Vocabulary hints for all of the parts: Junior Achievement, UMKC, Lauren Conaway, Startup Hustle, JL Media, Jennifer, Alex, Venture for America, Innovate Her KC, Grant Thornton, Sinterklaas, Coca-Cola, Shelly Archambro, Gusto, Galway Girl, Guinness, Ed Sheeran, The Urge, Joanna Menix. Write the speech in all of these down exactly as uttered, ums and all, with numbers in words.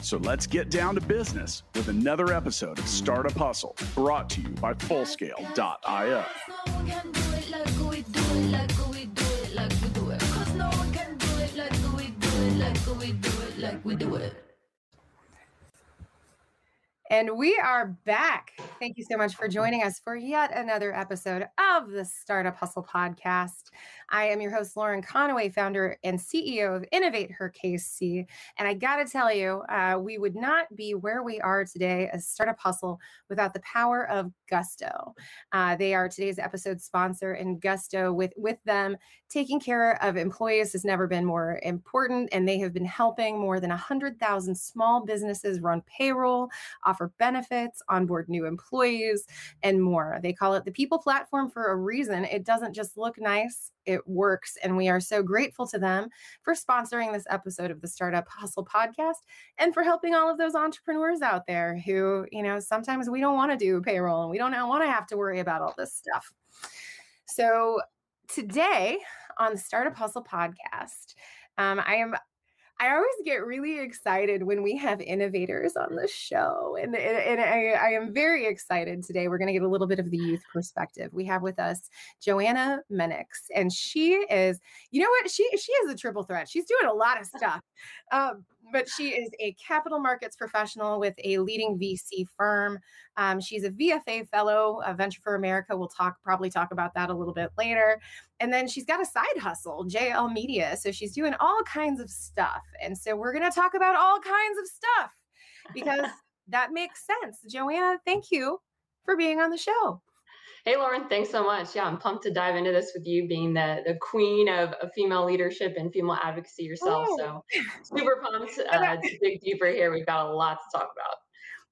So let's get down to business with another episode of Startup Hustle, brought to you by Fullscale dot i o. And we are back. Thank you so much for joining us for yet another episode of the Startup Hustle podcast. I am your host, Lauren Conaway, founder and C E O of Innovate Her K C. And I got to tell you, uh, we would not be where we are today as Startup Hustle without the power of Gusto. Uh, they are today's episode sponsor, and Gusto, with, with them, taking care of employees has never been more important. And they have been helping more than one hundred thousand small businesses run payroll, offer benefits, onboard new employees, and more. They call it the people platform for a reason. It doesn't just look nice, it works. And we are so grateful to them for sponsoring this episode of the Startup Hustle podcast and for helping all of those entrepreneurs out there who, you know, sometimes we don't want to do payroll and we don't want to have to worry about all this stuff. So today on the Startup Hustle podcast, um, I am I always get really excited when we have innovators on the show, and, and, and I, I am very excited today. We're going to get a little bit of the youth perspective. We have with us Joanna Menix, and she is, you know what, she she is a triple threat. She's doing a lot of stuff, um, but she is a capital markets professional with a leading V C firm. Um, she's a V F A fellow, uh, Venture for America. We'll talk probably talk about that a little bit later. And then she's got a side hustle, J L Media. So she's doing all kinds of stuff. And so we're going to talk about all kinds of stuff because that makes sense. Joanna, thank you for being on the show. Hey, Lauren, thanks so much. Yeah, I'm pumped to dive into this with you, being the, the queen of, of female leadership and female advocacy yourself. Oh. So super pumped uh, to dig deeper here. We've got a lot to talk about.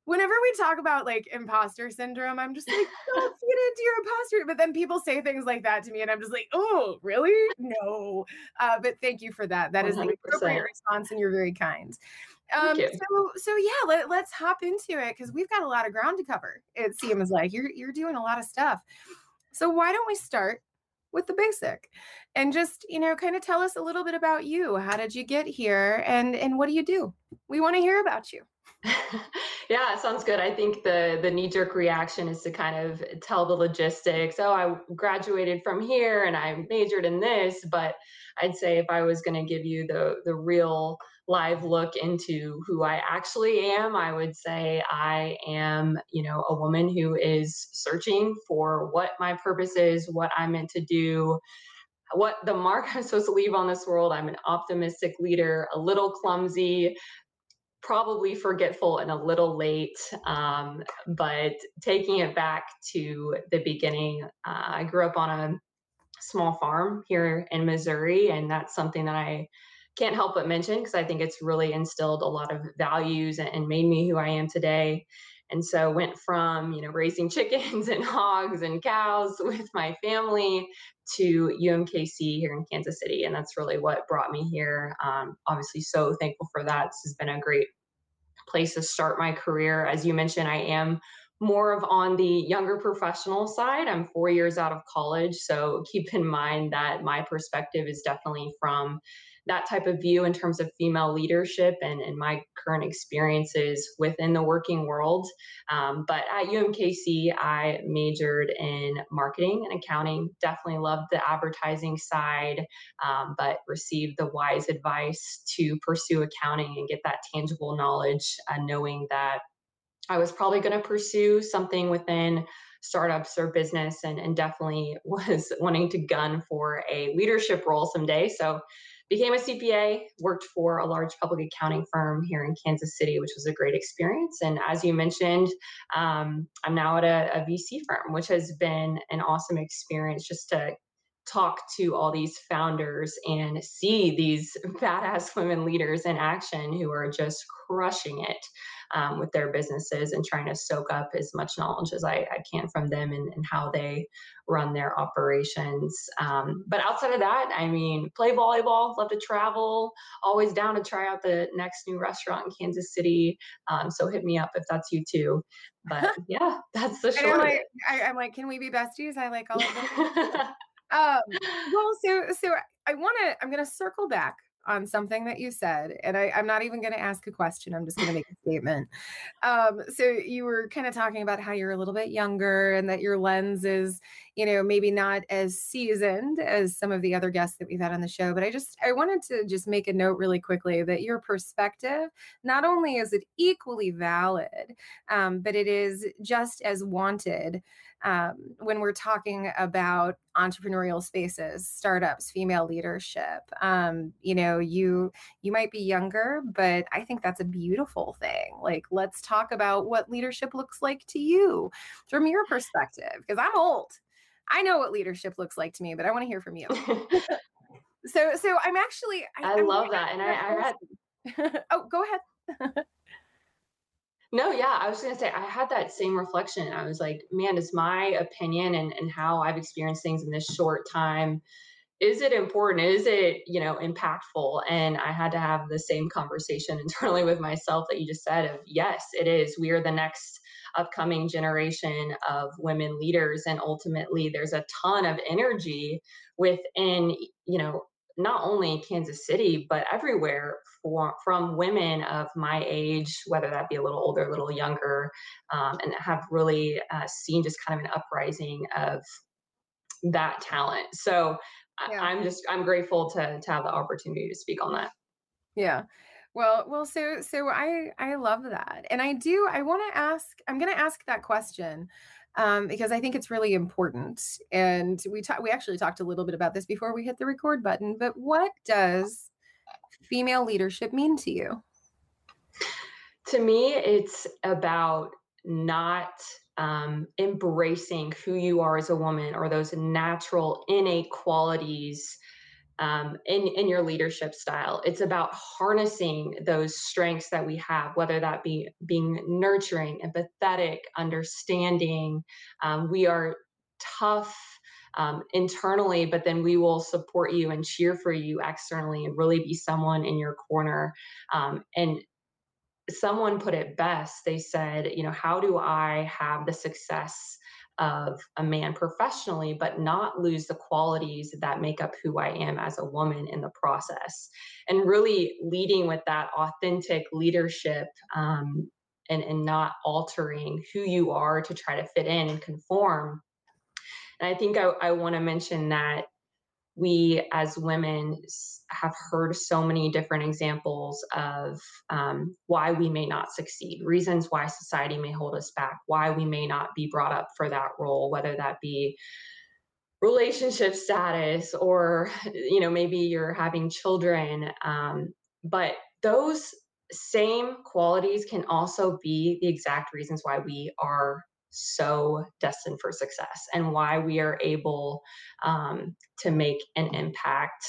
Whenever we talk about like imposter syndrome, I'm just like, don't get into your imposter. But then people say things like that to me and I'm just like, oh, really? No. Uh, but thank you for that. That one hundred percent is an appropriate response and you're very kind. Um, so, so yeah, let, let's hop into it because we've got a lot of ground to cover. It seems like you're, you're doing a lot of stuff. So why don't we start with the basic and just, you know, kind of tell us a little bit about you. How did you get here and, and what do you do? We want to hear about you. Yeah, it sounds good. I think the the knee-jerk reaction is to kind of tell the logistics. Oh, I graduated from here and I majored in this, but I'd say if I was going to give you the the real live look into who I actually am, I would say I am, you know, a woman who is searching for what my purpose is, what I'm meant to do, what the mark I'm supposed to leave on this world. I'm an optimistic leader, a little clumsy, probably forgetful and a little late, um, but taking it back to the beginning, uh, I grew up on a small farm here in Missouri, and that's something that I can't help but mention because I think it's really instilled a lot of values and, and made me who I am today. And so went from, you know, raising chickens and hogs and cows with my family to U M K C here in Kansas City. And that's really what brought me here. Um, obviously, so thankful for that. This has been a great place to start my career. As you mentioned, I am more of on the younger professional side. I'm four years out of college. So keep in mind that my perspective is definitely from that type of view in terms of female leadership and, and my current experiences within the working world. Um, but at U M K C, I majored in marketing and accounting, definitely loved the advertising side, um, but received the wise advice to pursue accounting and get that tangible knowledge, uh, knowing that I was probably going to pursue something within startups or business and, and definitely was wanting to gun for a leadership role someday. So became a C P A, worked for a large public accounting firm here in Kansas City, which was a great experience. And as you mentioned, um, I'm now at a, a V C firm, which has been an awesome experience just to talk to all these founders and see these badass women leaders in action who are just crushing it um, with their businesses, and trying to soak up as much knowledge as I, I can from them and, and how they run their operations. Um, but outside of that, I mean, play volleyball, love to travel, always down to try out the next new restaurant in Kansas City. Um, so hit me up if that's you too. But yeah, that's the short. I'm like, I, I'm like, can we be besties? I like all of them. Um, well, so, so I want to, I'm going to circle back on something that you said, and I, I'm not even going to ask a question. I'm just going to make a statement. Um, so you were kind of talking about how you're a little bit younger and that your lens is, you know, maybe not as seasoned as some of the other guests that we've had on the show, but I just, I wanted to just make a note really quickly that your perspective, not only is it equally valid, um, but it is just as wanted um, when we're talking about entrepreneurial spaces, startups, female leadership. Um, you know, you you might be younger, but I think that's a beautiful thing. Like, let's talk about what leadership looks like to you from your perspective, because I'm old. I know what leadership looks like to me, but I want to hear from you. so, so I'm actually. I, I I'm love that, and I, I had. Oh, go ahead. No, yeah, I was going to say, I had that same reflection. I was like, man, is my opinion and, and how I've experienced things in this short time, is it important? Is it, you know, impactful? And I had to have the same conversation internally with myself that you just said of, yes, it is. We are the next upcoming generation of women leaders. And ultimately, there's a ton of energy within, you know, not only Kansas City, but everywhere for, from women of my age, whether that be a little older, a little younger, um, and have really uh, seen just kind of an uprising of that talent. So yeah. I, I'm just, I'm grateful to, to have the opportunity to speak on that. Yeah. Well, well, so, so I, I love that. And I do, I want to ask, I'm going to ask that question um, because I think it's really important. And we ta- we actually talked a little bit about this before we hit the record button, but what does female leadership mean to you? To me, it's about not um, embracing who you are as a woman or those natural innate qualities Um, in, in your leadership style. It's about harnessing those strengths that we have, whether that be being nurturing, empathetic, understanding. Um, we are tough um, internally, but then we will support you and cheer for you externally and really be someone in your corner. Um, and someone put it best. They said, you know, how do I have the success of a man professionally, but not lose the qualities that make up who I am as a woman in the process? And really leading with that authentic leadership um, and, and not altering who you are to try to fit in and conform. And I think I, I want to mention that we as women have heard so many different examples of um, why we may not succeed, reasons why society may hold us back, why we may not be brought up for that role, whether that be relationship status or, you know, maybe you're having children. Um, but those same qualities can also be the exact reasons why we are so destined for success and why we are able um, to make an impact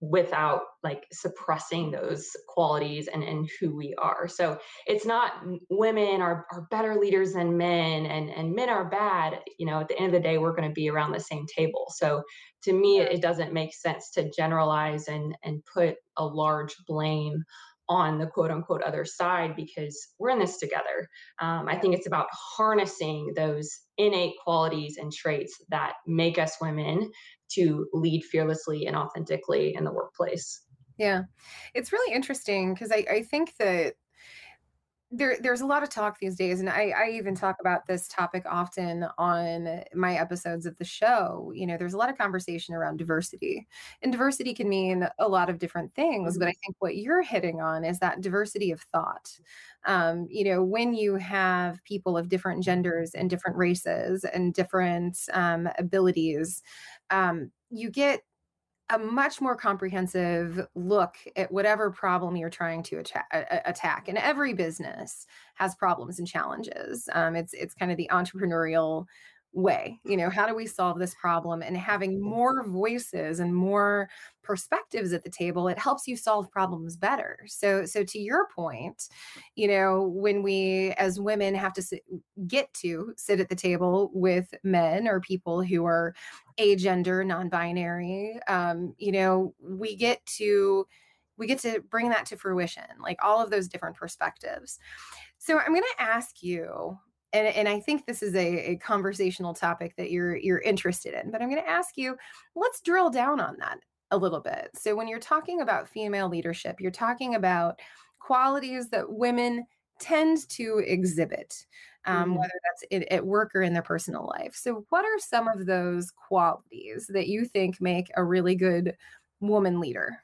without like suppressing those qualities and, and who we are. So it's not women are, are better leaders than men and, and men are bad. You know, at the end of the day, we're going to be around the same table. So to me, it, it doesn't make sense to generalize and, and put a large blame on the quote unquote other side, because we're in this together. Um, I think it's about harnessing those innate qualities and traits that make us women to lead fearlessly and authentically in the workplace. Yeah. It's really interesting because I, I think that There, there's a lot of talk these days, and I, I even talk about this topic often on my episodes of the show. You know, there's a lot of conversation around diversity, and diversity can mean a lot of different things. But I think what you're hitting on is that diversity of thought. Um, you know, when you have people of different genders and different races and different um, abilities, um, you get a much more comprehensive look at whatever problem you're trying to atta- attack. And every business has problems and challenges. Um, it's it's kind of the entrepreneurial way. You know, how do we solve this problem? And having more voices and more perspectives at the table, it helps you solve problems better. So, so to your point, you know, when we as women have to sit, get to sit at the table with men or people who are agender, non-binary, um, you know, we get to we get to bring that to fruition, like all of those different perspectives. So I'm going to ask you, and, and I think this is a, a conversational topic that you're you're interested in, but I'm going to ask you, let's drill down on that a little bit. So when you're talking about female leadership, you're talking about qualities that women tend to exhibit, um, mm-hmm. whether that's in, at work or in their personal life. So what are some of those qualities that you think make a really good woman leader?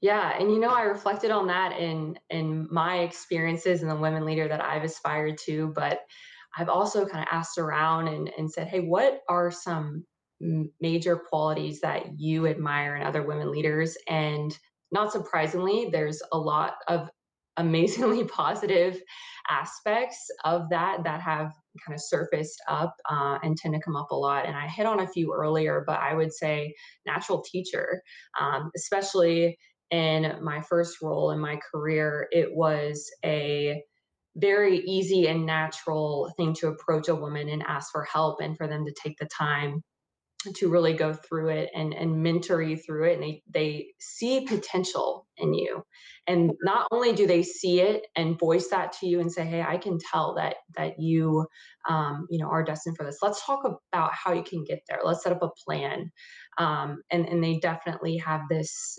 Yeah. And, you know, I reflected on that in in my experiences and the women leader that I've aspired to. But I've also kind of asked around and, and said, hey, what are some major qualities that you admire in other women leaders? And not surprisingly, there's a lot of amazingly positive aspects of that that have kind of surfaced up uh, and tend to come up a lot. And I hit on a few earlier, but I would say natural teacher, um, especially in my first role in my career. It was a very easy and natural thing to approach a woman and ask for help and for them to take the time to really go through it and, and mentor you through it. And they, they see potential in you. And not only do they see it and voice that to you and say, hey, I can tell that, that you, um, you know, are destined for this. Let's talk about how you can get there. Let's set up a plan. Um, and, and they definitely have this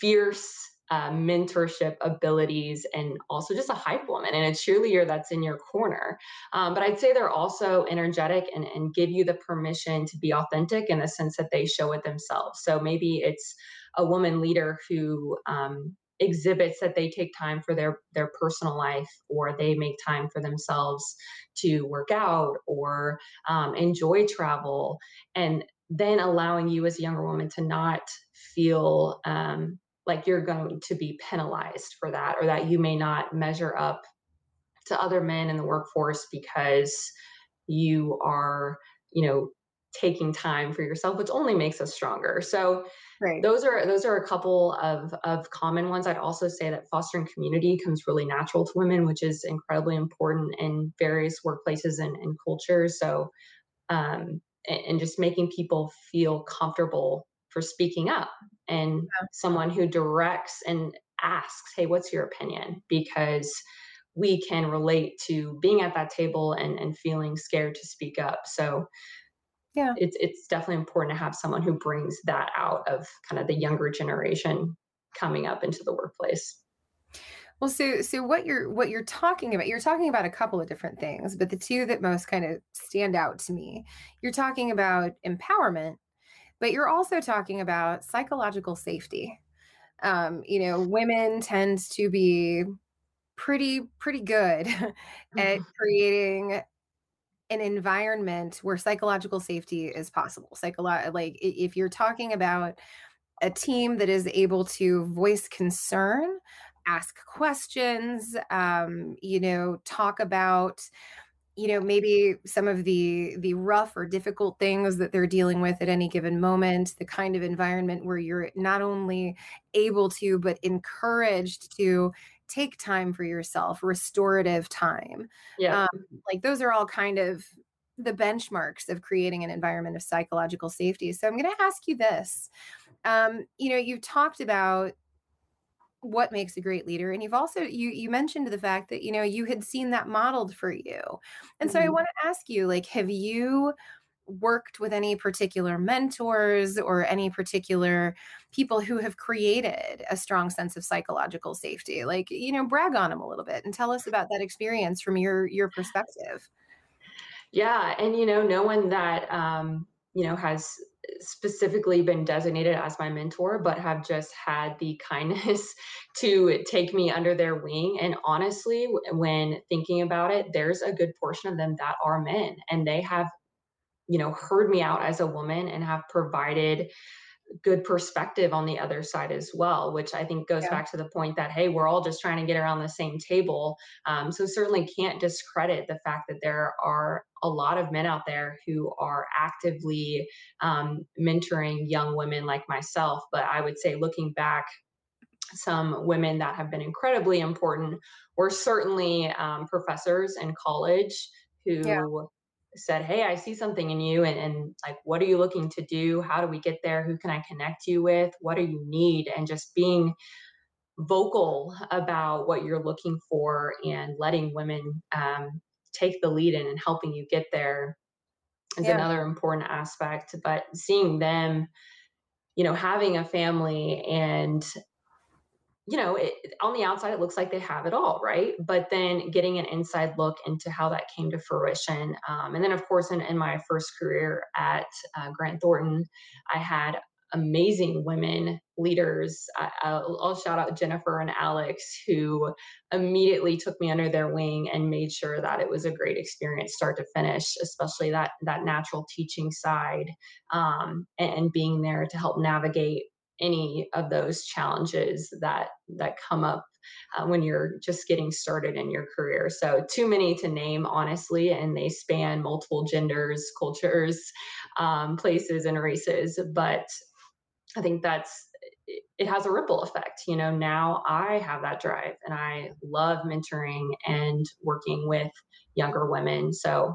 fierce uh, mentorship abilities and also just a hype woman and a cheerleader that's in your corner. Um, but I'd say they're also energetic and, and give you the permission to be authentic in the sense that they show it themselves. So maybe it's a woman leader who um, exhibits that they take time for their, their personal life, or they make time for themselves to work out or um, enjoy travel, and then allowing you as a younger woman to not feel um, like you're going to be penalized for that, or that you may not measure up to other men in the workforce because you are, you know, taking time for yourself, which only makes us stronger. So right. those are those are a couple of, of common ones. I'd also say that fostering community comes really natural to women, which is incredibly important in various workplaces and, and cultures. So um, and, and just making people feel comfortable for speaking up, and someone who directs and asks, hey, what's your opinion? Because we can relate to being at that table and, and feeling scared to speak up. So yeah, it's, it's definitely important to have someone who brings that out of kind of the younger generation coming up into the workplace. Well, so so what you're what you're talking about, you're talking about a couple of different things, but the two that most kind of stand out to me, you're talking about empowerment, but you're also talking about psychological safety. Um, you know, women tend to be pretty, pretty good at creating an environment where psychological safety is possible. Psycholo- like if you're talking about a team that is able to voice concern, ask questions, um, you know, talk about you know, maybe some of the the rough or difficult things that they're dealing with at any given moment, the kind of environment where you're not only able to, but encouraged to take time for yourself, restorative time. Yeah. Um, like those are all kind of the benchmarks of creating an environment of psychological safety. So I'm going to ask you this. Um, you know, you've talked about what makes a great leader. And you've also, you you mentioned the fact that, you know, you had seen that modeled for you. And so mm-hmm. I want to ask you, like, have you worked with any particular mentors or any particular people who have created a strong sense of psychological safety? Like, you know, brag on them a little bit and tell us about that experience from your, your perspective. Yeah. And, you know, no one that, um, you know, has specifically been designated as my mentor, but have just had the kindness to take me under their wing. And honestly, when thinking about it, there's a good portion of them that are men, and they have, you know, heard me out as a woman and have provided good perspective on the other side as well, which I think goes yeah. back to the point that, hey, we're all just trying to get around the same table. Um, so certainly can't discredit the fact that there are a lot of men out there who are actively um, mentoring young women like myself. But I would say, looking back, some women that have been incredibly important were certainly um, professors in college who yeah. said, hey, I see something in you, and, and like, what are you looking to do? How do we get there? Who can I connect you with? What do you need? And just being vocal about what you're looking for and letting women um, take the lead in and helping you get there is yeah. another important aspect. But seeing them, you know, having a family and, you know, it, on the outside, it looks like they have it all, right? But then getting an inside look into how that came to fruition. Um, and then, of course, in, in my first career at uh, Grant Thornton, I had amazing women leaders. I, I'll, I'll shout out Jennifer and Alex, who immediately took me under their wing and made sure that it was a great experience, start to finish, especially that that natural teaching side, um, and, and being there to help navigate any of those challenges that that come up uh, when you're just getting started in your career. So too many to name, honestly, and they span multiple genders, cultures, um, places, and races. But I think that's, it has a ripple effect. You know, now I have that drive and I love mentoring and working with younger women. So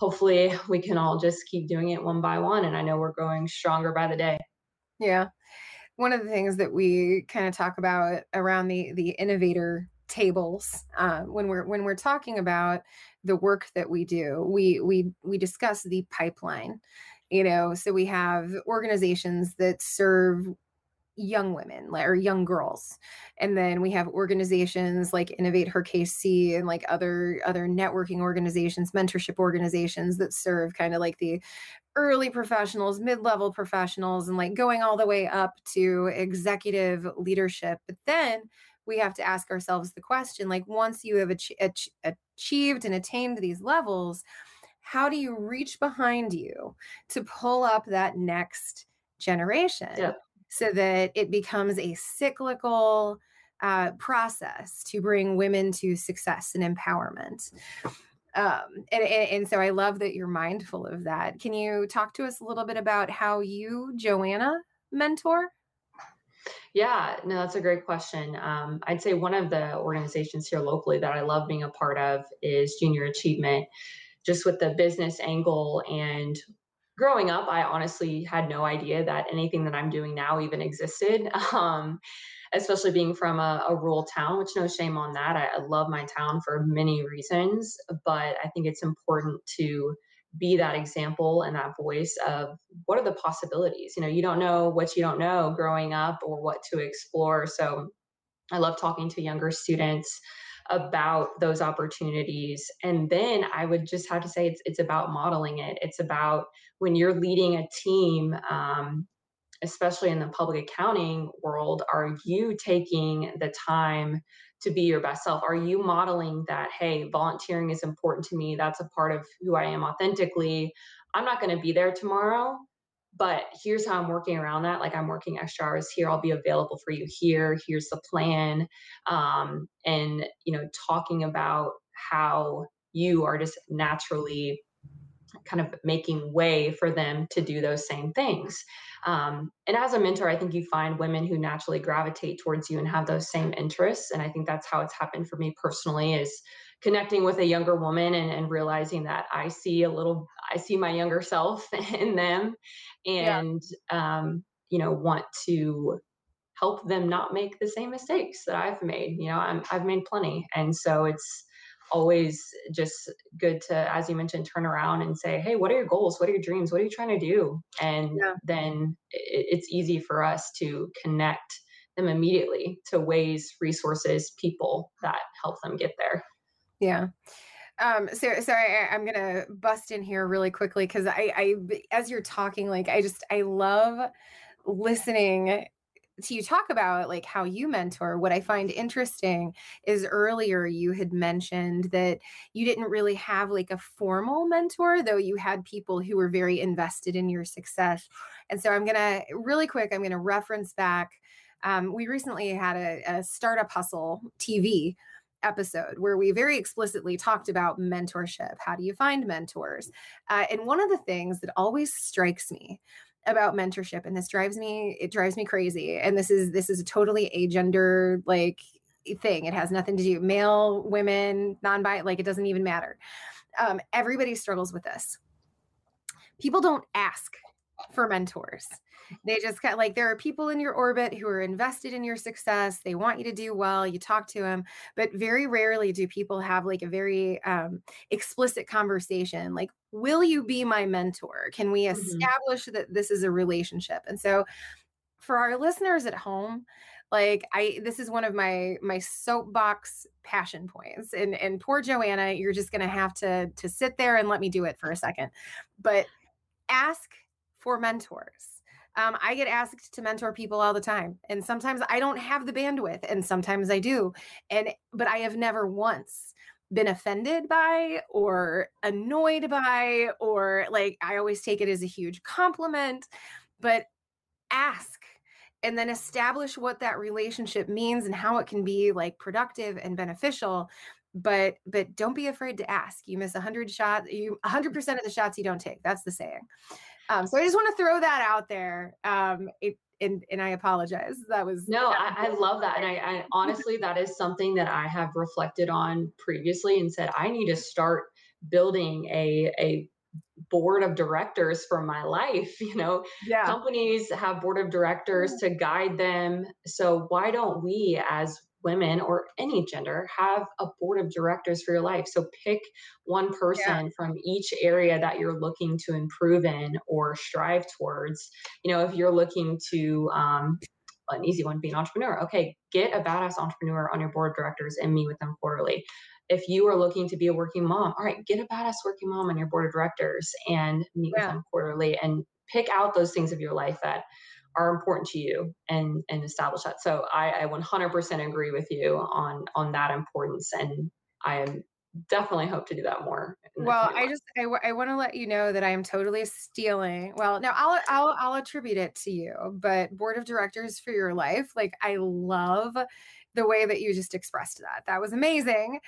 hopefully we can all just keep doing it one by one. And I know we're growing stronger by the day. Yeah. One of the things that we kind of talk about around the the innovator tables, uh, when we're when we're talking about the work that we do, we we we discuss the pipeline. You know, so we have organizations that serve young women or young girls, and then we have organizations like Innovate Her K C and like other other networking organizations, mentorship organizations that serve kind of like the early professionals, mid-level professionals, and like going all the way up to executive leadership. But then we have to ask ourselves the question, like, once you have ach- ach- achieved and attained these levels, how do you reach behind you to pull up that next generation? Yep. So that it becomes a cyclical uh, process to bring women to success and empowerment. Um, and, and so I love that you're mindful of that. Can you talk to us a little bit about how you, Joanna, mentor? Yeah, no, that's a great question. Um, I'd say one of the organizations here locally that I love being a part of is Junior Achievement, just with the business angle. And growing up, I honestly had no idea that anything that I'm doing now even existed, um, especially being from a, a rural town, which no shame on that. I, I love my town for many reasons, but I think it's important to be that example and that voice of what are the possibilities. You know, you don't know what you don't know growing up or what to explore. So I love talking to younger students about those opportunities. And then I would just have to say, it's it's about modeling it. It's about when you're leading a team, um, especially in the public accounting world, are you taking the time to be your best self? Are you modeling that, hey, volunteering is important to me. That's a part of who I am authentically. I'm not going to be there tomorrow, but here's how I'm working around that. Like, I'm working extra hours here. I'll be available for you here. Here's the plan. Um, and, you know, talking about how you are just naturally kind of making way for them to do those same things. Um, and as a mentor, I think you find women who naturally gravitate towards you and have those same interests. And I think that's how it's happened for me personally, is connecting with a younger woman and, and realizing that I see a little, I see my younger self in them, and, yeah. um, you know, want to help them not make the same mistakes that I've made. You know, I'm, I've made plenty. And so it's always just good to, as you mentioned, turn around and say, hey, what are your goals? What are your dreams? What are you trying to do? And yeah. then it, it's easy for us to connect them immediately to ways, resources, people that help them get there. Yeah. Um, so, so I, I'm going to bust in here really quickly, because I, I, as you're talking, like, I just, I love listening So you talk about like how you mentor. What I find interesting is earlier you had mentioned that you didn't really have like a formal mentor, though you had people who were very invested in your success. And so I'm going to really quick, I'm going to reference back. Um, we recently had a, a Startup Hustle T V episode where we very explicitly talked about mentorship. How do you find mentors? Uh, and one of the things that always strikes me about mentorship, and this drives me, it drives me crazy. And this is, this is a totally a gender like thing. It has nothing to do male, women, non-bi, like it doesn't even matter. Um, everybody struggles with this. People don't ask for mentors. They just kind of like, there are people in your orbit who are invested in your success. They want you to do well. You talk to them, but very rarely do people have like a very um, explicit conversation. Like, will you be my mentor? Can we establish mm-hmm. that this is a relationship? And so for our listeners at home, like I, this is one of my, my soapbox passion points, and, and poor Joanna, you're just going to have to, to sit there and let me do it for a second, but ask for mentors. Um, I get asked to mentor people all the time. And sometimes I don't have the bandwidth and sometimes I do. And, but I have never once been offended by or annoyed by, or like, I always take it as a huge compliment, but ask and then establish what that relationship means and how it can be like productive and beneficial. But, but don't be afraid to ask. You miss a hundred shots, you a hundred percent of the shots you don't take. That's the saying. Um, so I just want to throw that out there. Um, it, and, and I apologize. That was no, that was I, I love that. And I, I honestly, that is something that I have reflected on previously and said, I need to start building a, a board of directors for my life. You know, yeah. Companies have board of directors to guide them. So why don't we as women or any gender have a board of directors for your life? So pick one person yeah. from each area that you're looking to improve in or strive towards. You know, if you're looking to, um, an easy one, be an entrepreneur. Okay. Get a badass entrepreneur on your board of directors and meet with them quarterly. If you are looking to be a working mom, all right, get a badass working mom on your board of directors and meet yeah. with them quarterly, and pick out those things of your life that are important to you and, and establish that. So I, I one hundred percent agree with you on, on that importance. And I am definitely hope to do that more. Well, I just, I, w- I want to let you know that I am totally stealing. Well, no, I'll, I'll, I'll attribute it to you, but board of directors for your life. Like, I love the way that you just expressed that. That was amazing.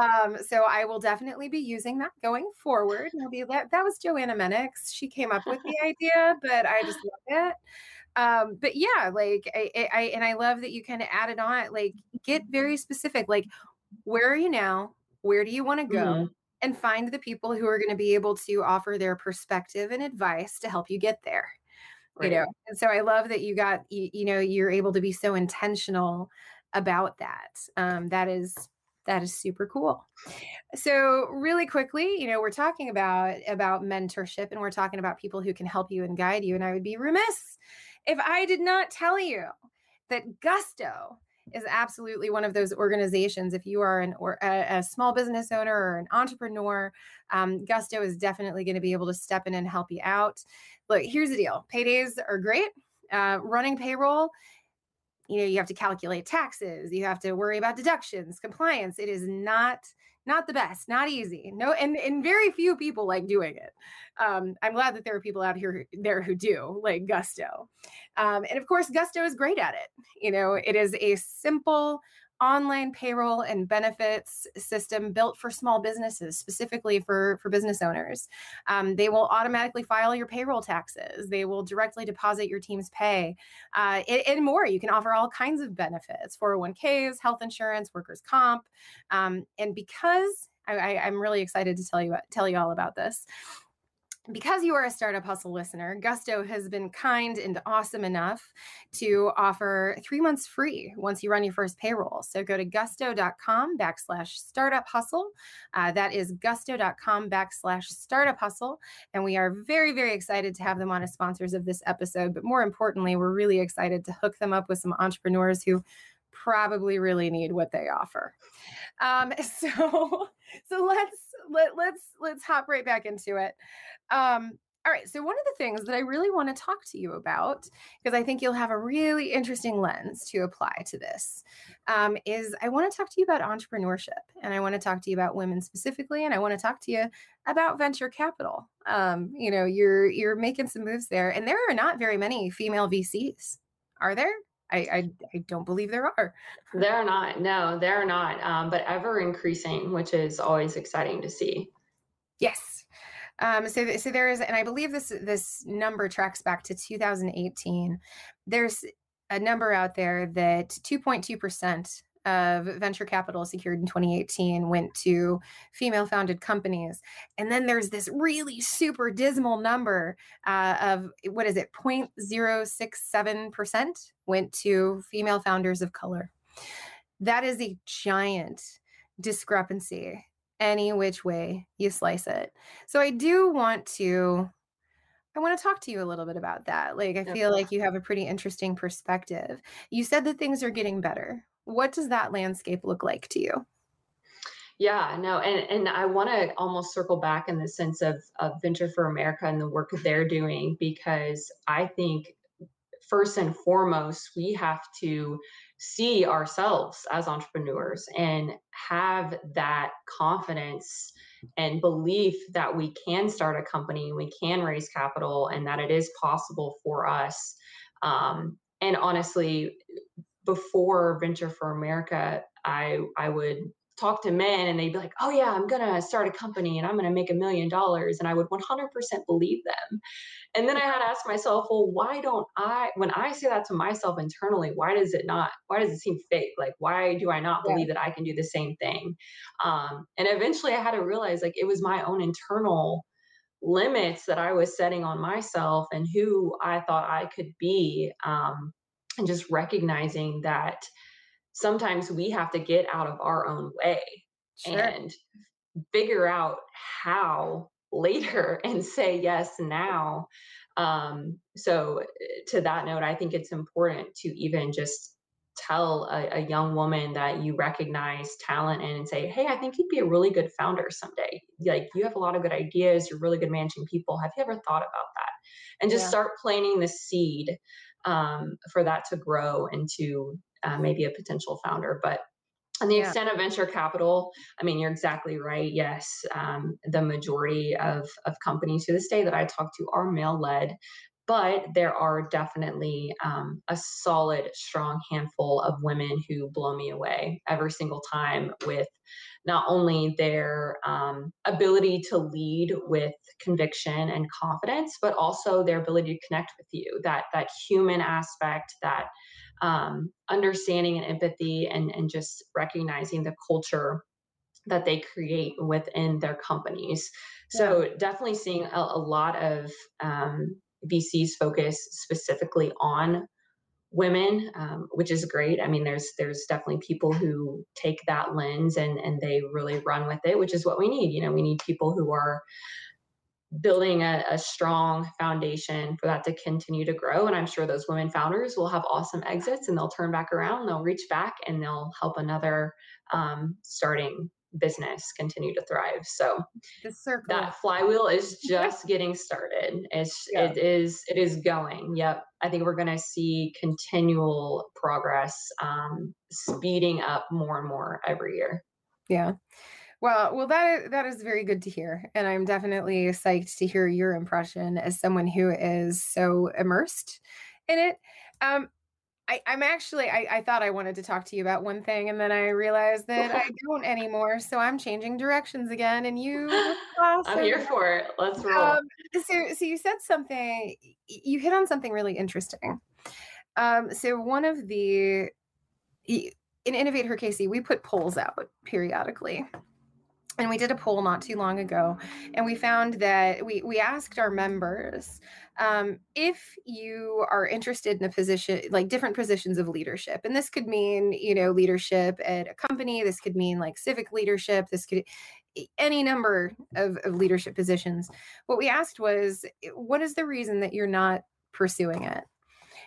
Um, so I will definitely be using that going forward. And I'll be that, that was Joanna Menix. She came up with the idea, but I just love it. Um, but yeah, like I, I, and I love that you kind of added on, like, get very specific, like, where are you now? Where do you want to go? Mm-hmm. And find the people who are going to be able to offer their perspective and advice to help you get there. Right. You know, and so I love that you got, you, you know, you're able to be so intentional about that. Um, that is, that is super cool. So really quickly, you know, we're talking about, about mentorship, and we're talking about people who can help you and guide you. And I would be remiss if I did not tell you that Gusto is absolutely one of those organizations. If you are an or a, a small business owner or an entrepreneur, um, Gusto is definitely going to be able to step in and help you out. Look, here's the deal. Paydays are great. Uh, running payroll, you know, you have to calculate taxes. You have to worry about deductions, compliance. It is not not the best, not easy. No, and, and very few people like doing it. Um, I'm glad that there are people out here there who do, like Gusto. Um, and of course, Gusto is great at it. You know, it is a simple online payroll and benefits system built for small businesses, specifically for, for business owners. Um, they will automatically file your payroll taxes. They will directly deposit your team's pay, uh, and, and more. You can offer all kinds of benefits, four oh one k's, health insurance, workers' comp. Um, and because I, I, I'm really excited to tell you, tell you all about this. Because you are a Startup Hustle listener, Gusto has been kind and awesome enough to offer three months free once you run your first payroll. So go to gusto.com backslash startup hustle. Uh, that is gusto.com backslash startup hustle. And we are very, very excited to have them on as sponsors of this episode. But more importantly, we're really excited to hook them up with some entrepreneurs who probably really need what they offer. Um, so, so let's, let, let's, let's hop right back into it. Um, All right. So one of the things that I really want to talk to you about, because I think you'll have a really interesting lens to apply to this, um, is I want to talk to you about entrepreneurship, and I want to talk to you about women specifically, and I want to talk to you about venture capital. Um, you know, you're you're making some moves there, and there are not very many female V Cs, are there? I, I, I don't believe there are. They're not. No, they're not. Um, but ever increasing, which is always exciting to see. Yes. Um, so, so there is, and I believe this this number tracks back to two thousand eighteen. There's a number out there that two point two percent of venture capital secured in twenty eighteen went to female-founded companies. And then there's this really super dismal number uh, of, what is it, zero point zero six seven percent went to female founders of color. That is a giant discrepancy, any which way you slice it. So I do want to... I want to talk to you a little bit about that. Like, I feel like you have a pretty interesting perspective. You said that things are getting better. What does that landscape look like to you? Yeah, no, and, and I want to almost circle back in the sense of, of Venture for America and the work that they're doing, because I think first and foremost, we have to see ourselves as entrepreneurs and have that confidence and belief that we can start a company, we can raise capital, and that it is possible for us. Um, and honestly, before Venture for America, I I would talk to men and they'd be like, oh yeah, I'm going to start a company and I'm going to make a million dollars. And I would one hundred percent believe them. And then I had to ask myself, well, why don't I, when I say that to myself internally, why does it not, why does it seem fake? Like, why do I not believe that I can do the same thing? Um, and eventually I had to realize, like, it was my own internal limits that I was setting on myself and who I thought I could be. Um, and just recognizing that sometimes we have to get out of our own way sure. and figure out how later and say yes now. Um, so to that note, I think it's important to even just tell a, a young woman that you recognize talent and say, hey, I think you'd be a really good founder someday. Like, you have a lot of good ideas. You're really good managing people. Have you ever thought about that? And just yeah. start planting the seed um, for that to grow into Uh, maybe a potential founder. But on the yeah. extent of venture capital, I mean, you're exactly right. Yes, um, the majority of, of companies to this day that I talk to are male-led, but there are definitely um, a solid, strong handful of women who blow me away every single time with not only their um, ability to lead with conviction and confidence, but also their ability to connect with you, that that human aspect, that um, understanding and empathy, and, and just recognizing the culture that they create within their companies. So yeah. definitely seeing a, a lot of um, V Cs focus specifically on women, um, which is great. I mean, there's there's definitely people who take that lens and and they really run with it, which is what we need. You know, we need people who are building a, a strong foundation for that to continue to grow. And I'm sure those women founders will have awesome exits and they'll turn back around, they'll reach back, and they'll help another um, starting business continue to thrive. So the circle. That flywheel is just getting started. It's, yeah. It is it is going. Yep. I think we're going to see continual progress um, speeding up more and more every year. Yeah. Well, well, that, that is very good to hear. And I'm definitely psyched to hear your impression as someone who is so immersed in it. Um, I, I'm actually, I, I thought I wanted to talk to you about one thing, and then I realized that I don't anymore. So I'm changing directions again. And you, uh, so I'm here for it. Let's roll. Um, so, so you said something, you hit on something really interesting. Um, so one of the, in Innovate Her K C, we put polls out periodically. And we did a poll not too long ago, and we found that we, we asked our members, um, if you are interested in a position, like different positions of leadership. And this could mean, you know, leadership at a company. This could mean like civic leadership. This could any number of, of leadership positions. What we asked was, what is the reason that you're not pursuing it?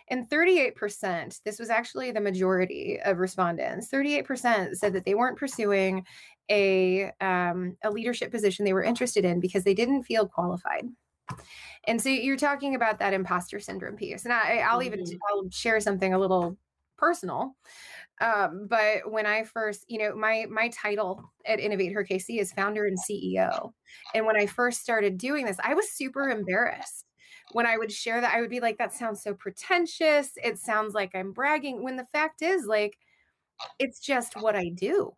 And thirty-eight percent, this was actually the majority of respondents, thirty-eight percent said that they weren't pursuing a um, a leadership position they were interested in because they didn't feel qualified. And so you're talking about that imposter syndrome piece. And I, I'll mm-hmm. even I'll share something a little personal. Um, but when I first, you know, my my title at Innovate Her K C is founder and C E O. And when I first started doing this, I was super embarrassed. When I would share that, I would be like, that sounds so pretentious. It sounds like I'm bragging. When the fact is, like, it's just what I do.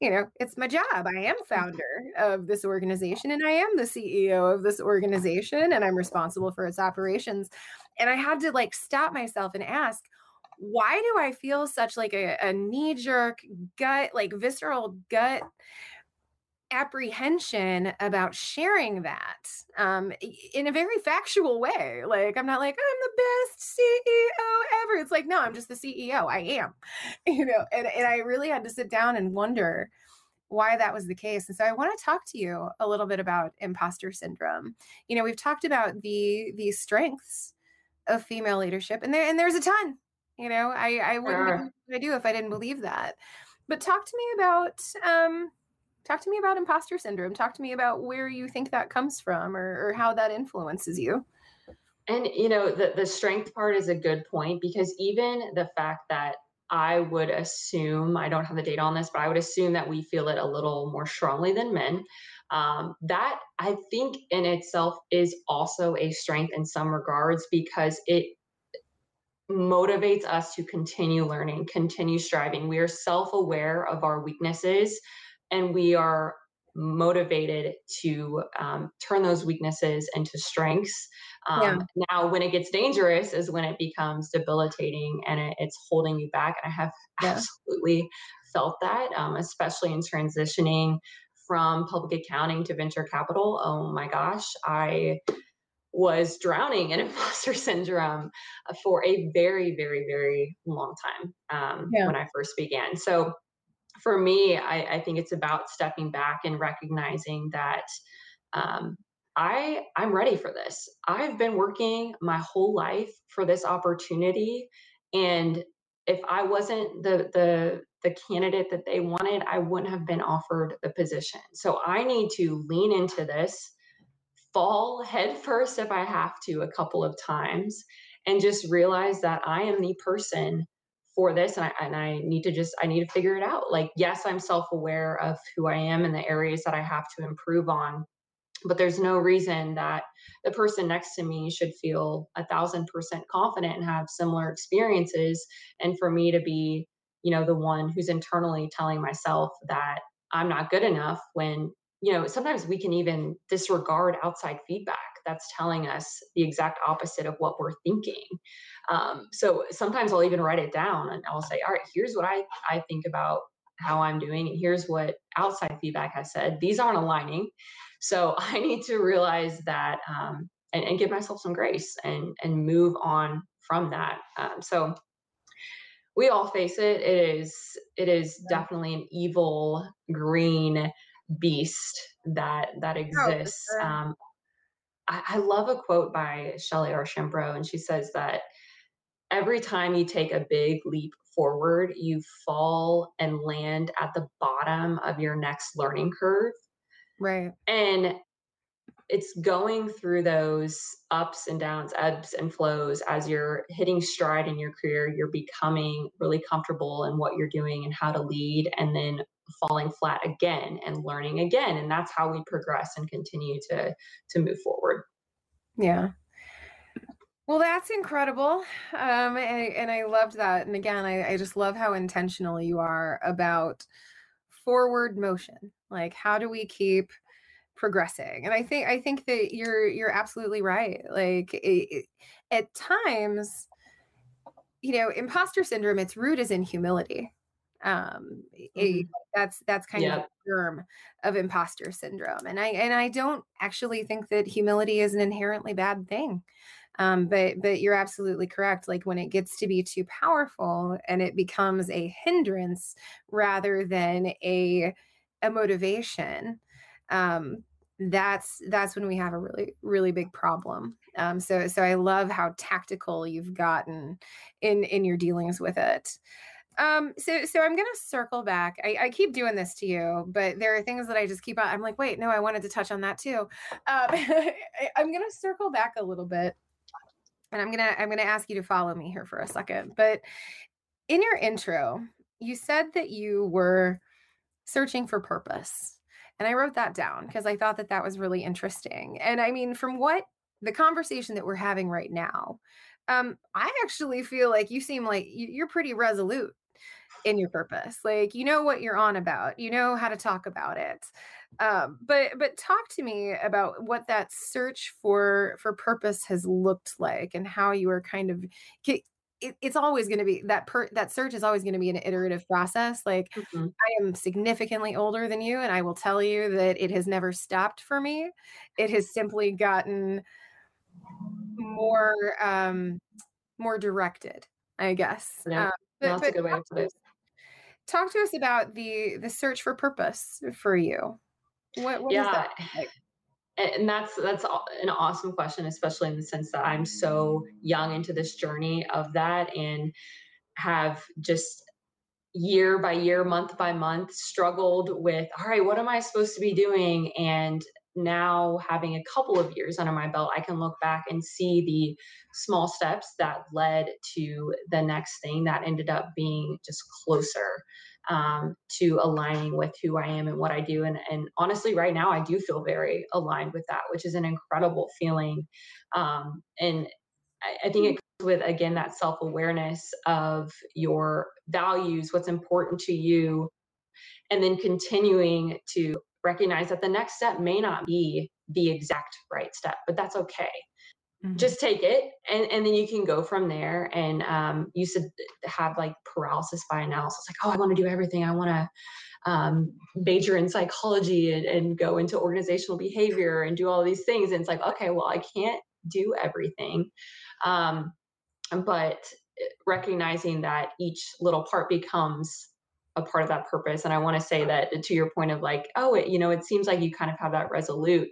You know, it's my job. I am founder of this organization and I am the C E O of this organization and I'm responsible for its operations. And I had to like stop myself and ask, why do I feel such like a, a knee-jerk gut, like visceral gut apprehension about sharing that um, in a very factual way? Like, I'm not like, I'm the best C E O ever. It's like, no, I'm just the C E O. I am, you know, and, and I really had to sit down and wonder why that was the case. And so I want to talk to you a little bit about imposter syndrome. You know, we've talked about the, the strengths of female leadership and there, and there's a ton. You know, I, I wouldn't sure. do what I do if I didn't believe that. But talk to me about um, talk to me about imposter syndrome. Talk to me about where you think that comes from, or, or how that influences you. And, you know, the, the strength part is a good point, because even the fact that I would assume, I don't have the data on this, but I would assume that we feel it a little more strongly than men. Um, that I think in itself is also a strength in some regards, because it motivates us to continue learning, continue striving. We are self-aware of our weaknesses, and we are motivated to um, turn those weaknesses into strengths. Um, yeah. Now, when it gets dangerous is when it becomes debilitating and it, it's holding you back. And I have yeah. absolutely felt that, um, especially in transitioning from public accounting to venture capital. Oh my gosh, I was drowning in imposter syndrome for a very, very, very long time um, yeah. when I first began. So for me, I, I think it's about stepping back and recognizing that um, I, I'm ready for this. I've been working my whole life for this opportunity. And if I wasn't the the the candidate that they wanted, I wouldn't have been offered the position. So I need to lean into this, fall head first if I have to a couple of times, and just realize that I am the person for this. And I, and I need to just, I need to figure it out. Like, yes, I'm self-aware of who I am and the areas that I have to improve on, but there's no reason that the person next to me should feel a thousand percent confident and have similar experiences. And for me to be, you know, the one who's internally telling myself that I'm not good enough, when, you know, sometimes we can even disregard outside feedback that's telling us the exact opposite of what we're thinking. Um, so sometimes I'll even write it down and I'll say, all right, here's what I, I think about how I'm doing, and here's what outside feedback has said. These aren't aligning. So I need to realize that um, and, and give myself some grace and, and move on from that. Um, so we all face it. It is, it is yeah. definitely an evil green beast that that exists. Oh, sure. um, I, I love a quote by Shelly Archambro, and she says that every time you take a big leap forward, you fall and land at the bottom of your next learning curve. Right. And it's going through those ups and downs, ebbs and flows, as you're hitting stride in your career, you're becoming really comfortable in what you're doing and how to lead, and then falling flat again and learning again. And that's how we progress and continue to, to move forward. Yeah. Well, that's incredible. Um, and, and I loved that. And again, I, I just love how intentional you are about forward motion. Like, how do we keep progressing? And I think, I think that you're, you're absolutely right. Like it, it, at times, you know, imposter syndrome, its root is in humility. Um, it, that's, that's kind yeah. of the germ of imposter syndrome. And I, and I don't actually think that humility is an inherently bad thing. Um, but, but you're absolutely correct. Like, when it gets to be too powerful and it becomes a hindrance rather than a, a motivation, um, that's, that's when we have a really, really big problem. Um, so, so I love how tactical you've gotten in, in your dealings with it. Um, so, so I'm going to circle back. I, I keep doing this to you, but there are things that I just keep on. I'm like, wait, no, I wanted to touch on that too. Um, I, I'm going to circle back a little bit, and I'm going to, I'm going to ask you to follow me here for a second. But in your intro, you said that you were searching for purpose. And I wrote that down because I thought that that was really interesting. And I mean, from what the conversation that we're having right now, um, I actually feel like you seem like you're pretty resolute in your purpose. Like, you know what you're on about, you know how to talk about it. Um, but, but talk to me about what that search for, for purpose has looked like, and how you are kind of, it, it's always going to be that per, that search is always going to be an iterative process. Like, mm-hmm. I am significantly older than you, and I will tell you that it has never stopped for me. It has simply gotten more, um, more directed, I guess. Yeah. Um, But, That's but a good way to put it. Talk to us about the the search for purpose for you. What, what yeah. was that like? And that's that's an awesome question, especially in the sense that I'm so young into this journey of that, and have just year by year, month by month, struggled with, all right, what am I supposed to be doing? And now, having a couple of years under my belt, I can look back and see the small steps that led to the next thing that ended up being just closer um, to aligning with who I am and what I do. And, and honestly, right now, I do feel very aligned with that, which is an incredible feeling. Um, and I, I think it comes with, again, that self-awareness of your values, what's important to you, and then continuing to recognize that the next step may not be the exact right step, but that's okay. Mm-hmm. Just take it, and, and then you can go from there. And um, you should have like paralysis by analysis, like, oh, I want to do everything. I want to um, major in psychology and, and go into organizational behavior and do all these things. And it's like, okay, well, I can't do everything. Um, but recognizing that each little part becomes a part of that purpose. And I want to say that, to your point of like, oh, it, you know, it seems like you kind of have that resolute.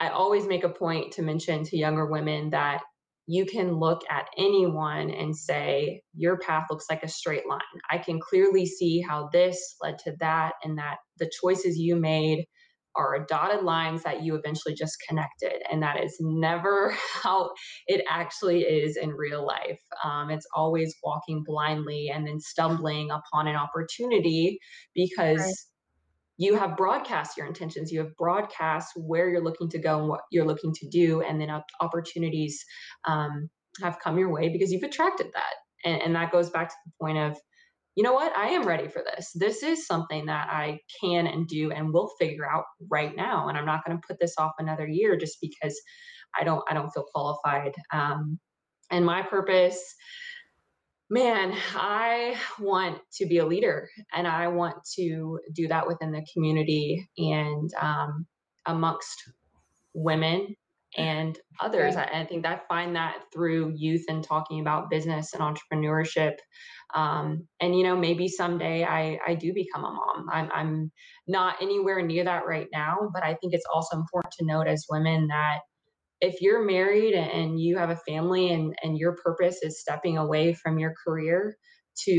I always make a point to mention to younger women that you can look at anyone and say, your path looks like a straight line. I can clearly see how this led to that, and that the choices you made are dotted lines that you eventually just connected. And that is never how it actually is in real life. Um, it's always walking blindly and then stumbling upon an opportunity, because right. you have broadcast your intentions, you have broadcast where you're looking to go and what you're looking to do. And then opportunities um, have come your way because you've attracted that. And, and that goes back to the point of, you know what? I am ready for this. This is something that I can and do and will figure out right now. And I'm not going to put this off another year just because I don't, I don't feel qualified. Um, and my purpose, man, I want to be a leader, and I want to do that within the community and um, amongst women and others. I, I think I find that through youth and talking about business and entrepreneurship. Um, and, you know, maybe someday I, I do become a mom. I'm, I'm not anywhere near that right now, but I think it's also important to note as women that if you're married and you have a family, and, and your purpose is stepping away from your career to,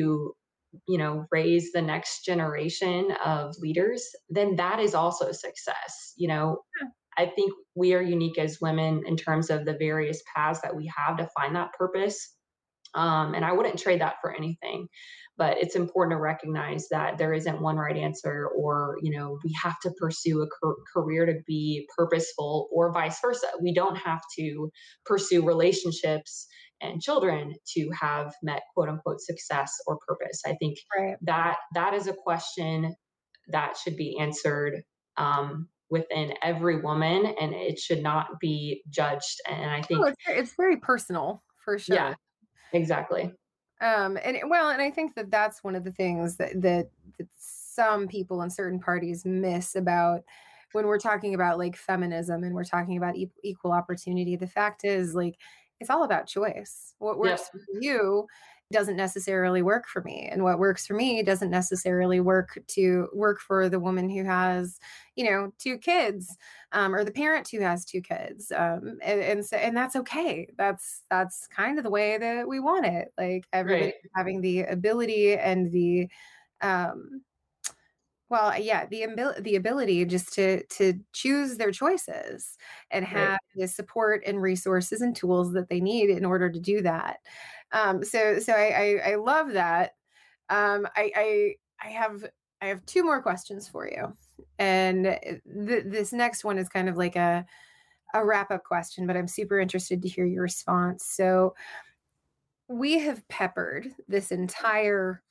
you know, raise the next generation of leaders, then that is also success. You know, yeah. I think we are unique as women in terms of the various paths that we have to find that purpose. Um, and I wouldn't trade that for anything, but it's important to recognize that there isn't one right answer, or, you know, we have to pursue a car- career to be purposeful, or vice versa. We don't have to pursue relationships and children to have met quote unquote success or purpose. I think right. that that is a question that should be answered um, within every woman, and it should not be judged. And I think oh, it's, it's very personal, for sure. Yeah. Exactly. Um, and well, and I think that that's one of the things that, that that some people in certain parties miss about when we're talking about like feminism and we're talking about e- equal opportunity. The fact is, like, it's all about choice. What works yeah. for you doesn't necessarily work for me. And what works for me doesn't necessarily work to work for the woman who has, you know, two kids, um, or the parent who has two kids. Um, and, and so, and that's okay. That's, that's kind of the way that we want it. Like everybody right. having the ability and the, um, well, yeah, the, abil- the ability just to, to choose their choices and have right. the support and resources and tools that they need in order to do that. Um, so, so I, I, I love that. Um, I, I, I have, I have two more questions for you. And th- this next one is kind of like a, a wrap up question, but I'm super interested to hear your response. So we have peppered this entire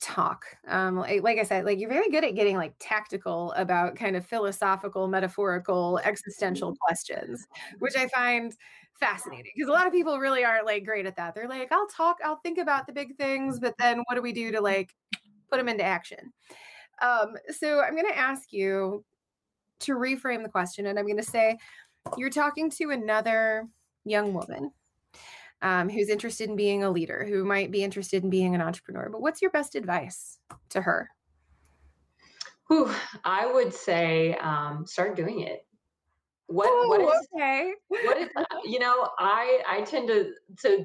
talk. Um, like, like I said, like you're very good at getting like tactical about kind of philosophical, metaphorical, existential questions, which I find fascinating because a lot of people really aren't like great at that. They're like, I'll talk, I'll think about the big things, but then what do we do to like put them into action? Um, so I'm going to ask you to reframe the question. And I'm going to say, you're talking to another young woman Um, who's interested in being a leader, who might be interested in being an entrepreneur. But what's your best advice to her? Whew, I would say um, start doing it. What? Ooh, what is? Okay. What is? You know, I I tend to to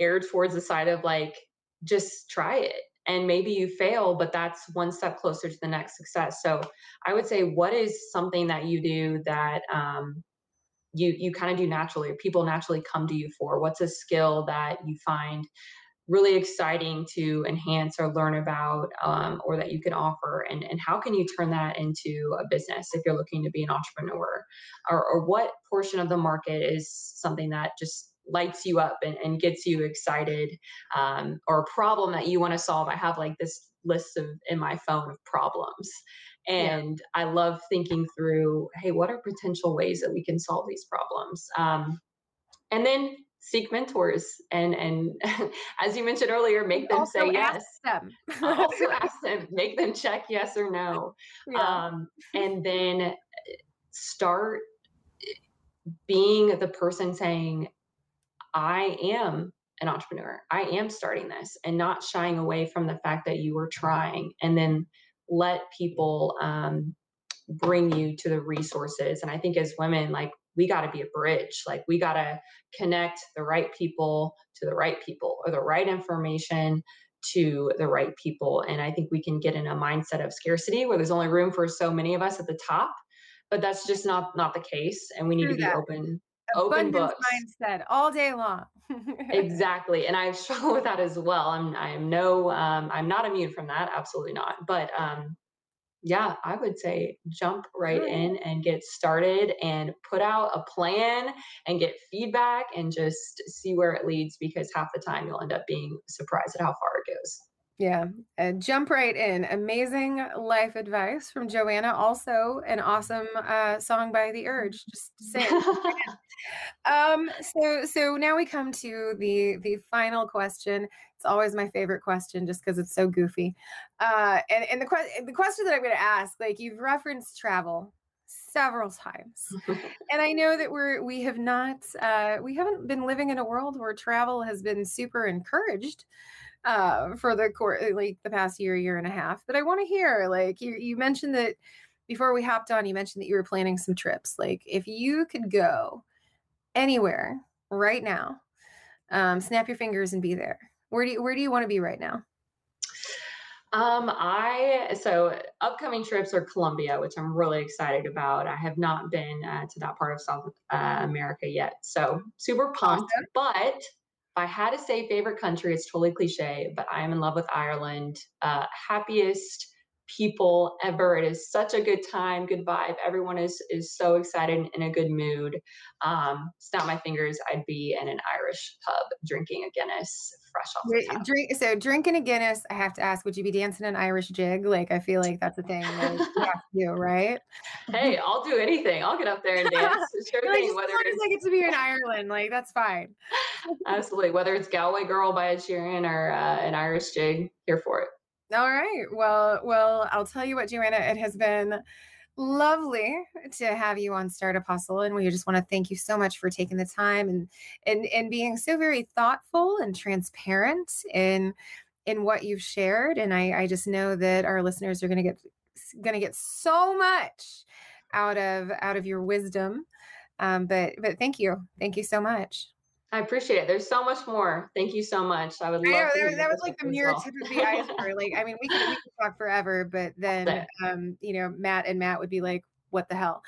err towards the side of like just try it, and maybe you fail, but that's one step closer to the next success. So I would say, what is something that you do that Um, you you kind of do naturally, or people naturally come to you for? What's a skill that you find really exciting to enhance or learn about, um, or that you can offer? And, and how can you turn that into a business if you're looking to be an entrepreneur? Or, or what portion of the market is something that just lights you up and, and gets you excited, um, or a problem that you want to solve? I have like this list of in my phone of problems. And yeah. I love thinking through, hey, what are potential ways that we can solve these problems? Um, and then seek mentors. And, and as you mentioned earlier, make them also say yes. Them. also ask them, make them check yes or no. Yeah. Um, and then start being the person saying, I am an entrepreneur. I am starting this, and not shying away from the fact that you were trying, and then let people um, bring you to the resources. And I think as women, like we got to be a bridge, like we got to connect the right people to the right people, or the right information to the right people. And I think we can get in a mindset of scarcity where there's only room for so many of us at the top, but that's just not, not the case. And we need True to be that. open. Open books mindset all day long. Exactly. And I struggle with that as well. I'm, I'm no, um, I'm not immune from that. Absolutely not. But, um, yeah, I would say jump right mm. in and get started, and put out a plan and get feedback and just see where it leads, because half the time you'll end up being surprised at how far it goes. Yeah. Uh, jump right in. Amazing life advice from Joanna. Also an awesome uh, song by The Urge. Just say it. um, so, so now we come to the, the final question. It's always my favorite question just because it's so goofy. Uh, and, and the question, the question that I'm going to ask, like you've referenced travel several times. And I know that we're, we have not, uh, we haven't been living in a world where travel has been super encouraged uh, for the cor- like the past year, year and a half. But I want to hear, like you, you mentioned that before we hopped on, you mentioned that you were planning some trips. Like if you could go anywhere right now, um, snap your fingers and be there, where do you, where do you want to be right now? Um, I, so upcoming trips are Colombia, which I'm really excited about. I have not been uh, to that part of South uh, America yet. So super pumped, awesome. But if I had to say favorite country, it's totally cliche, but I am in love with Ireland. Uh, happiest people ever. It is such a good time, good vibe. Everyone is, is so excited and in a good mood. Um, snap my fingers, I'd be in an Irish pub drinking a Guinness. Drink, so drinking a Guinness, I have to ask, would you be dancing an Irish jig? Like, I feel like that's a thing that you have to do, right? Hey, I'll do anything. I'll get up there and dance. Sure like, thing. As whether long it's, as I get to be in Ireland, like, that's fine. Absolutely. Whether it's Galway Girl by Ed Sheeran or uh, an Irish jig, here for it. All right. Well, well, I'll tell you what, Joanna, it has been lovely to have you on Startup Hustle. And we just want to thank you so much for taking the time and and, and being so very thoughtful and transparent in in what you've shared. And I, I just know that our listeners are going to get going to get so much out of out of your wisdom. Um, but but thank you. Thank you so much. I appreciate it. There's so much more. Thank you so much. I would love I know, to that, that was like the mirror well. tip of the iceberg. Like, I mean, we could, we could talk forever, but then, um, you know, Matt and Matt would be like, what the hell?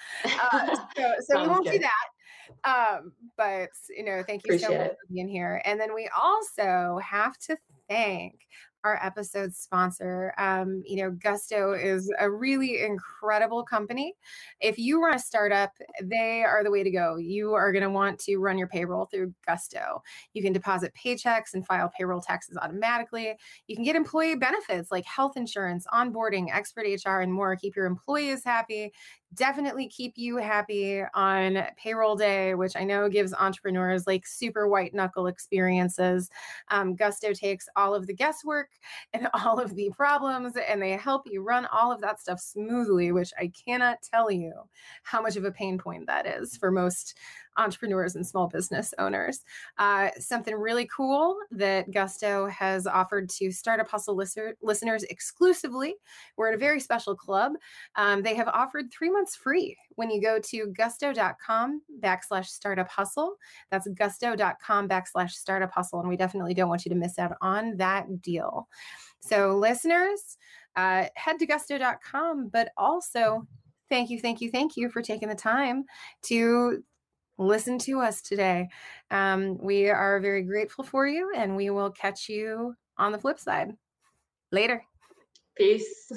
Uh, so so we won't good. do that. Um, but, you know, thank you appreciate so much it. for being here. And then we also have to thank our episode sponsor. Um, you know, Gusto is a really incredible company. If you run a startup, they are the way to go. You are going to want to run your payroll through Gusto. You can deposit paychecks and file payroll taxes automatically. You can get employee benefits like health insurance, onboarding, expert H R, and more. Keep your employees happy. Definitely keep you happy on payroll day, which I know gives entrepreneurs like super white knuckle experiences. Um, Gusto takes all of the guesswork and all of the problems, and they help you run all of that stuff smoothly, which I cannot tell you how much of a pain point that is for most entrepreneurs and small business owners. Uh, something really cool that Gusto has offered to Startup Hustle lister- listeners exclusively. We're at a very special club. Um, they have offered three months free when you go to gusto.com backslash startup hustle. That's gusto.com backslash startup hustle. And we definitely don't want you to miss out on that deal. So listeners, uh, head to gusto dot com, but also thank you, thank you, thank you for taking the time to listen to us today. Um, we are very grateful for you, and we will catch you on the flip side. Later. Peace.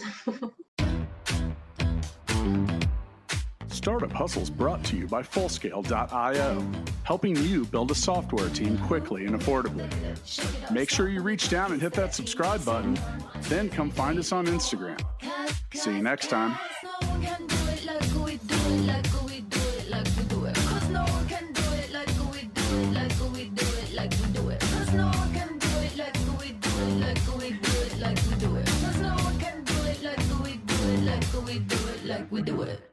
Startup Hustle is brought to you by Fullscale dot io, helping you build a software team quickly and affordably. Make sure you reach down and hit that subscribe button, then come find us on Instagram. See you next time. Like we do it.